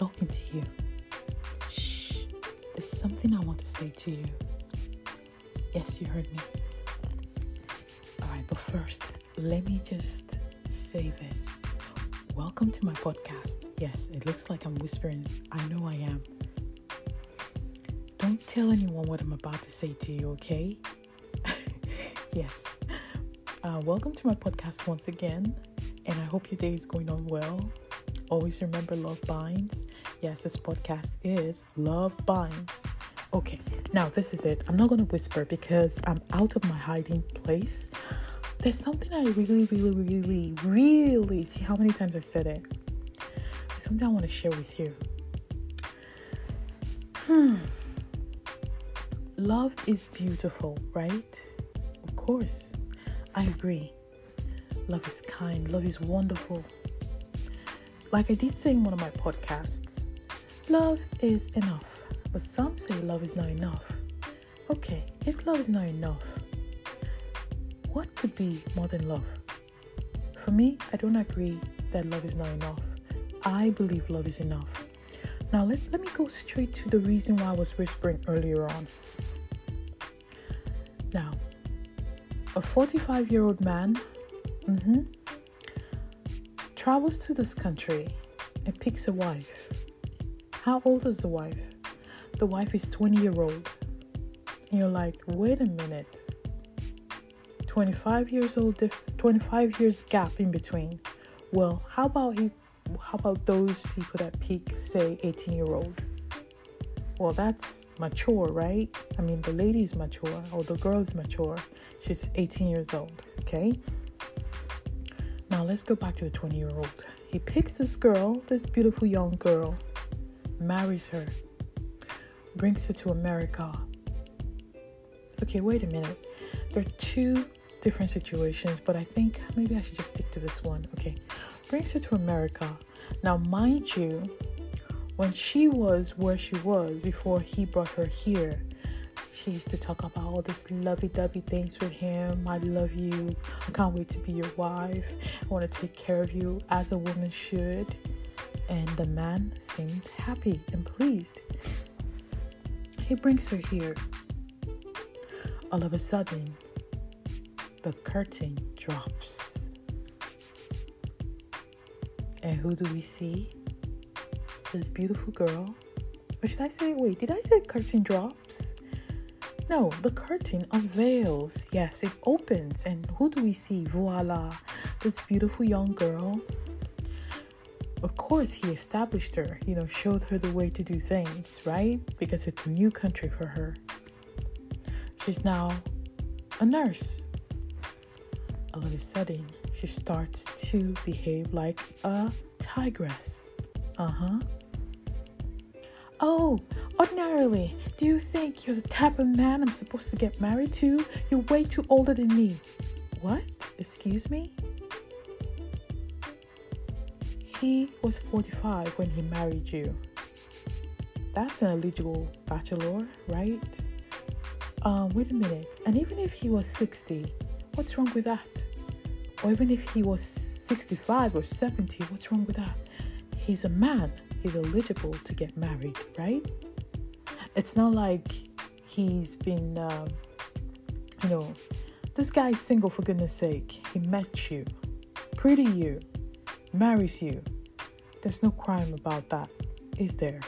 talking to you. Shh. There's something I want to say to you. Yes, you heard me. Alright, but first, let me just say this. Welcome to my podcast. Yes, it looks like I'm whispering. I know I am. Don't tell anyone what I'm about to say to you, okay? Yes. Welcome to my podcast once again. And I hope your day is going on well. Always remember Love Binds. Yes, this podcast is Love Binds. Okay, now this is it. I'm not going to whisper because I'm out of my hiding place. There's something I really, see how many times I said it. There's something I want to share with you. Love is beautiful, right? Of course. I agree. Love is kind. Love is wonderful. Like I did say in one of my podcasts, love is enough. But some say love is not enough. Okay, if love is not enough, what could be more than love? For me, I don't agree that love is not enough. I believe love is enough. Now, let me go straight to the reason why I was whispering earlier on. Now, a 45-year-old man travels to this country and picks a wife. How old is the wife? The wife is 20-year-old. And you're like, wait a minute. 25 years gap in between. Well, how about those people that pick, say, 18-year-old? Well, that's mature, right? I mean, the lady is mature, or the girl is mature. She's 18 years old, okay? Now, let's go back to the 20-year-old. He picks this girl, this beautiful young girl, marries her, brings her to America. Okay, wait a minute. There are two different situations, but I think maybe I should just stick to this one. Okay, brings her to America. Now, mind you, when she was where she was before he brought her here, she used to talk about all these lovey-dovey things with him. I love you. I can't wait to be your wife. I want to take care of you as a woman should. And the man seemed happy and pleased. He brings her here. All of a sudden, the curtain drops. And who do we see? This beautiful girl. Or should I say, did I say curtain drops? No, the curtain unveils. Yes, it opens. And who do we see? Voila, this beautiful young girl. Of course, he established her, showed her the way to do things, right? Because it's a new country for her. She's now a nurse. All of a sudden, she starts to behave like a tigress. Oh, ordinarily, do you think you're the type of man I'm supposed to get married to? You're way too older than me. What? Excuse me? He was 45 when he married you. That's an eligible bachelor, right? Wait a minute. And even if he was 60, what's wrong with that? Or even if he was 65 or 70, what's wrong with that? He's a man. He's eligible to get married, right? It's not like he's been, this guy's single for goodness sake. He met you, pretty you, marries you. There's no crime about that, is there?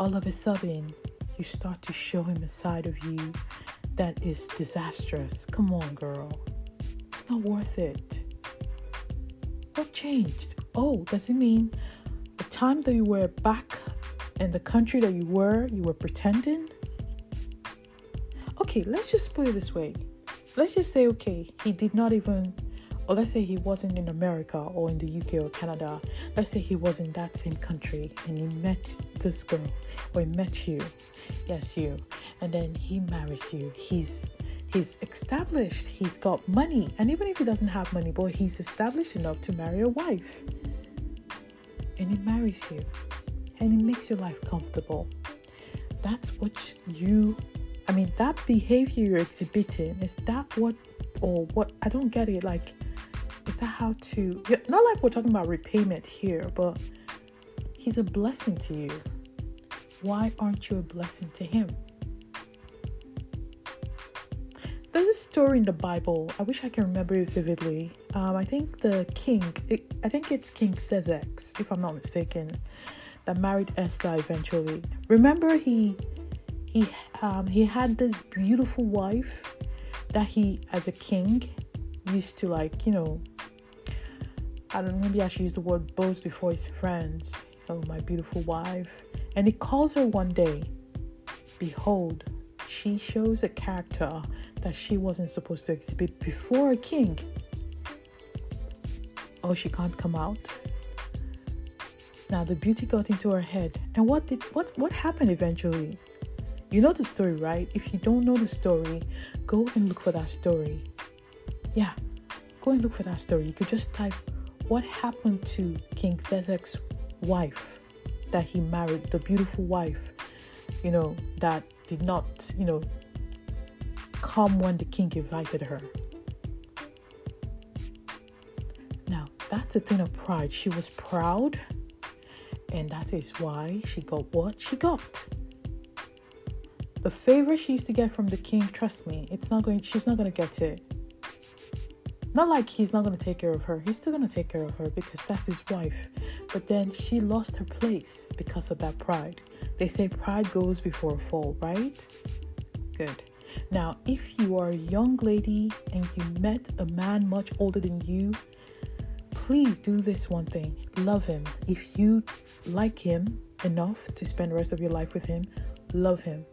All of a sudden, you start to show him a side of you that is disastrous. Come on, girl. It's not worth it. What changed? Oh, does it mean the time that you were back in the country that you were pretending? Okay, let's just put it this way. Let's just say, okay, he did not even... Or let's say he wasn't in America or in the UK or Canada. Let's say he was in that same country and he met this girl or he met you. Yes, you. And then he marries you. He's established. He's got money. And even if he doesn't have money, but he's established enough to marry a wife. And he marries you. And he makes your life comfortable. That's what that behavior you're exhibiting, is that what, or what, I don't get it, like, is that how to... Not like we're talking about repayment here, but He's a blessing to you. Why aren't you a blessing to him? There's a story in the Bible. I wish I can remember it vividly. I think it's King Xerxes, if I'm not mistaken, that married Esther eventually. Remember, he had this beautiful wife that he, as a king, used to maybe I should use the word boast before his friends. Oh, my beautiful wife. And he calls her one day. Behold, she shows a character that she wasn't supposed to exhibit before a king. Oh, she can't come out. Now the beauty got into her head. And what happened eventually? You know the story, right? If you don't know the story, go and look for that story. Yeah, go and look for that story. You could just type what happened to King Xerxes' wife that he married, the beautiful wife, that did not, come when the king invited her. Now, that's a thing of pride. She was proud, and that is why she got what she got. The favor she used to get from the king, trust me, she's not going to get it. Not like he's not going to take care of her. He's still going to take care of her because that's his wife. But then she lost her place because of that pride. They say pride goes before a fall, right? Good. Now, if you are a young lady and you met a man much older than you, please do this one thing. Love him. If you like him enough to spend the rest of your life with him, love him.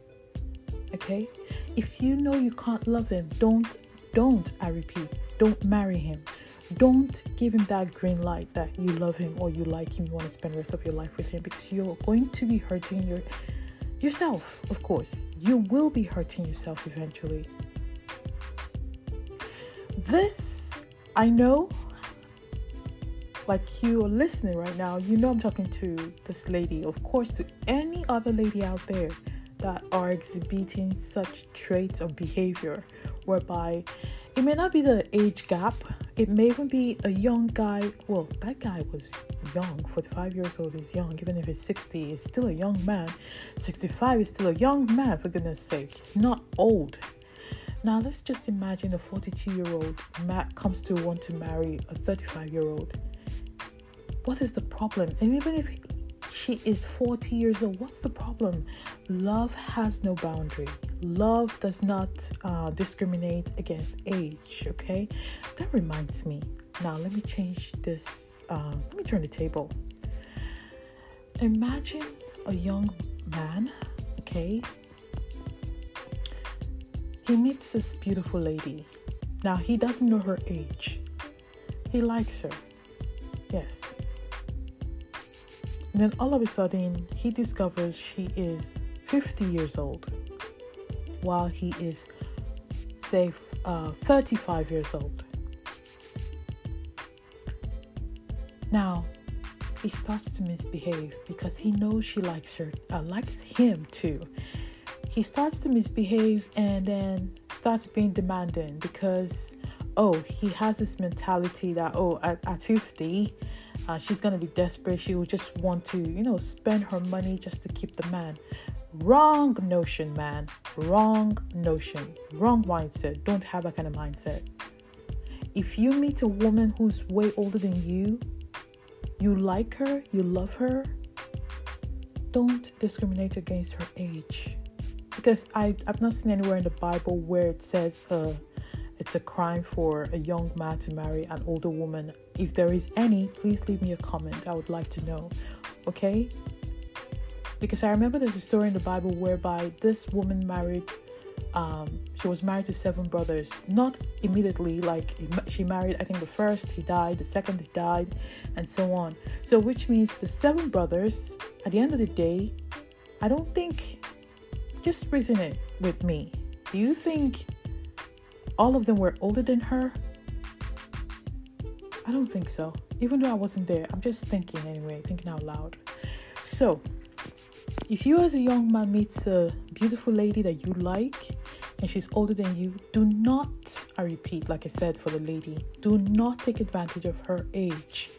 Okay? If you know you can't love him, don't marry him. Don't give him that green light that you love him or you like him, you want to spend the rest of your life with him, because you're going to be hurting yourself. Of course, you will be hurting yourself eventually. This, I know, like you are listening right now, I'm talking to this lady, of course, to any other lady out there that are exhibiting such traits of behavior, whereby it may not be the age gap. It may even be a young guy. Well, that guy was young. 45 years old is young. Even if he's 60, he's still a young man. 65 is still a young man, for goodness sake. He's not old. Now, let's just imagine a 42-year-old comes to want to marry a 35-year-old. What is the problem? And even if she is 40 years old, what's the problem? Love has no boundary. Love does not discriminate against age, okay? That reminds me. Now, let me change this. Let me turn the table. Imagine a young man, okay? He meets this beautiful lady. Now, he doesn't know her age. He likes her. Yes. And then all of a sudden, he discovers she is 50 years old, while he is, say, 35 years old. Now, he starts to misbehave because he knows she likes her, likes him too. He starts to misbehave and then starts being demanding because, he has this mentality that, at 50... she's going to be desperate. She will just want to, spend her money just to keep the man. Wrong notion, man. Wrong notion. Wrong mindset. Don't have that kind of mindset. If you meet a woman who's way older than you, you like her, you love her, don't discriminate against her age. Because I've not seen anywhere in the Bible where it says it's a crime for a young man to marry an older woman. If there is any, please leave me a comment. I would like to know, okay? Because I remember there's a story in the Bible whereby this woman married, she was married to 7 brothers. Not immediately, like she married, I think the first, he died, the second, he died, and so on. So which means the 7 brothers, at the end of the day, I don't think, just reason it with me. Do you think all of them were older than her? I don't think so. Even though I wasn't there, I'm just thinking anyway, thinking out loud. So, if you as a young man meets a beautiful lady that you like, and she's older than you, do not, I repeat, like I said for the lady, do not take advantage of her age.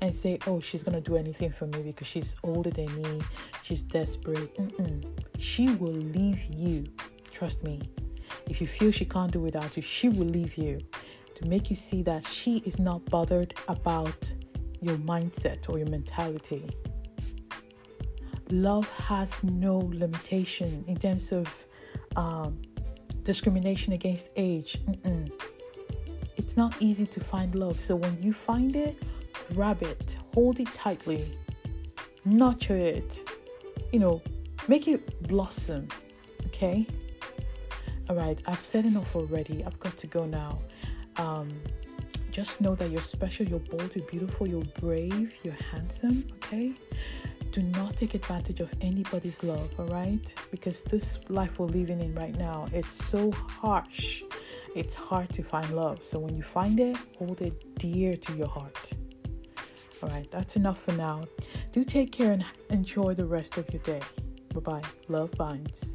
and say, oh, she's going to do anything for me because she's older than me, she's desperate. She will leave you. Trust me. If you feel she can't do without you, she will leave you to make you see that she is not bothered about your mindset or your mentality. Love has no limitation in terms of discrimination against age. It's not easy to find love. So when you find it, grab it, hold it tightly, nurture it, make it blossom. Okay? Alright, I've said enough already. I've got to go now. Just know that you're special, you're bold, you're beautiful, you're brave, you're handsome. Okay? Do not take advantage of anybody's love, all right? Because this life we're living in right now, it's so harsh. It's hard to find love. So when you find it, hold it dear to your heart. All right, that's enough for now. Do take care and enjoy the rest of your day. Bye-bye. Love Binds.